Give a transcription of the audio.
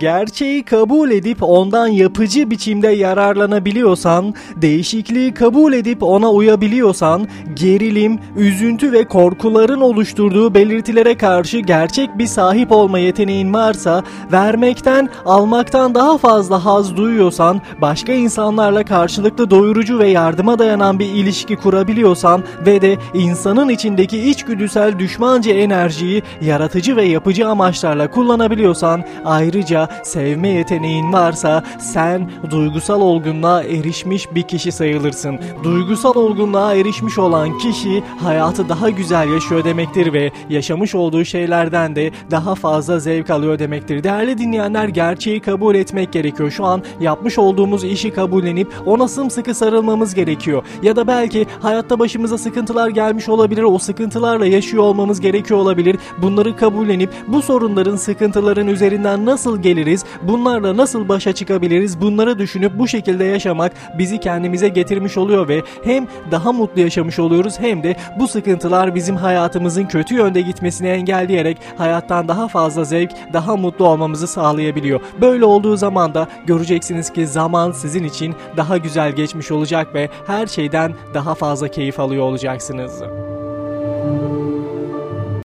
Gerçeği kabul edip ondan yapıcı biçimde yararlanabiliyorsan, değişikliği kabul edip ona uyabiliyorsan, gerilim, üzüntü ve korkuların oluşturduğu belirtilere karşı gerçek bir sahip olma yeteneğin varsa, vermekten, almaktan daha fazla haz duyuyorsan, başka insanlarla karşılıklı doyurucu ve yardıma dayanan bir ilişki kurabiliyorsan ve de insanın içindeki içgüdüsel düşmanca enerjiyi yaratıcı ve yapıcı amaçlarla kullanabiliyorsan, ayrıca sevme yeteneğin varsa sen duygusal olgunluğa erişmiş bir kişi sayılırsın. Duygusal olgunluğa erişmiş olan kişi hayatı daha güzel yaşıyor demektir ve yaşamış olduğu şeylerden de daha fazla zevk alıyor demektir. Değerli dinleyenler, gerçeği kabul etmek gerekiyor. Şu an yapmış olduğumuz işi kabullenip ona sımsıkı sarılmamız gerekiyor. Ya da belki hayatta başımıza sıkıntılar gelmiş olabilir. O sıkıntılarla yaşıyor olmamız gerekiyor olabilir. Bunları kabullenip bu sorunların, sıkıntıların üzerinden nasıl geliriz? Bunlarla nasıl başa çıkabiliriz? Bunları düşünüp bu şekilde yaşamak bizi kendimize getirmiş oluyor ve hem daha mutlu yaşamış oluyoruz hem de bu sıkıntılar bizim hayatımızın kötü yönde gitmesini engelleyerek hayattan daha fazla zevk, daha mutlu olmamızı sağlayabiliyor. Böyle olduğu zaman da göreceksiniz ki zaman sizin için daha güzel geçmiş olacak ve her şeyden daha fazla keyif alıyor olacaksınız.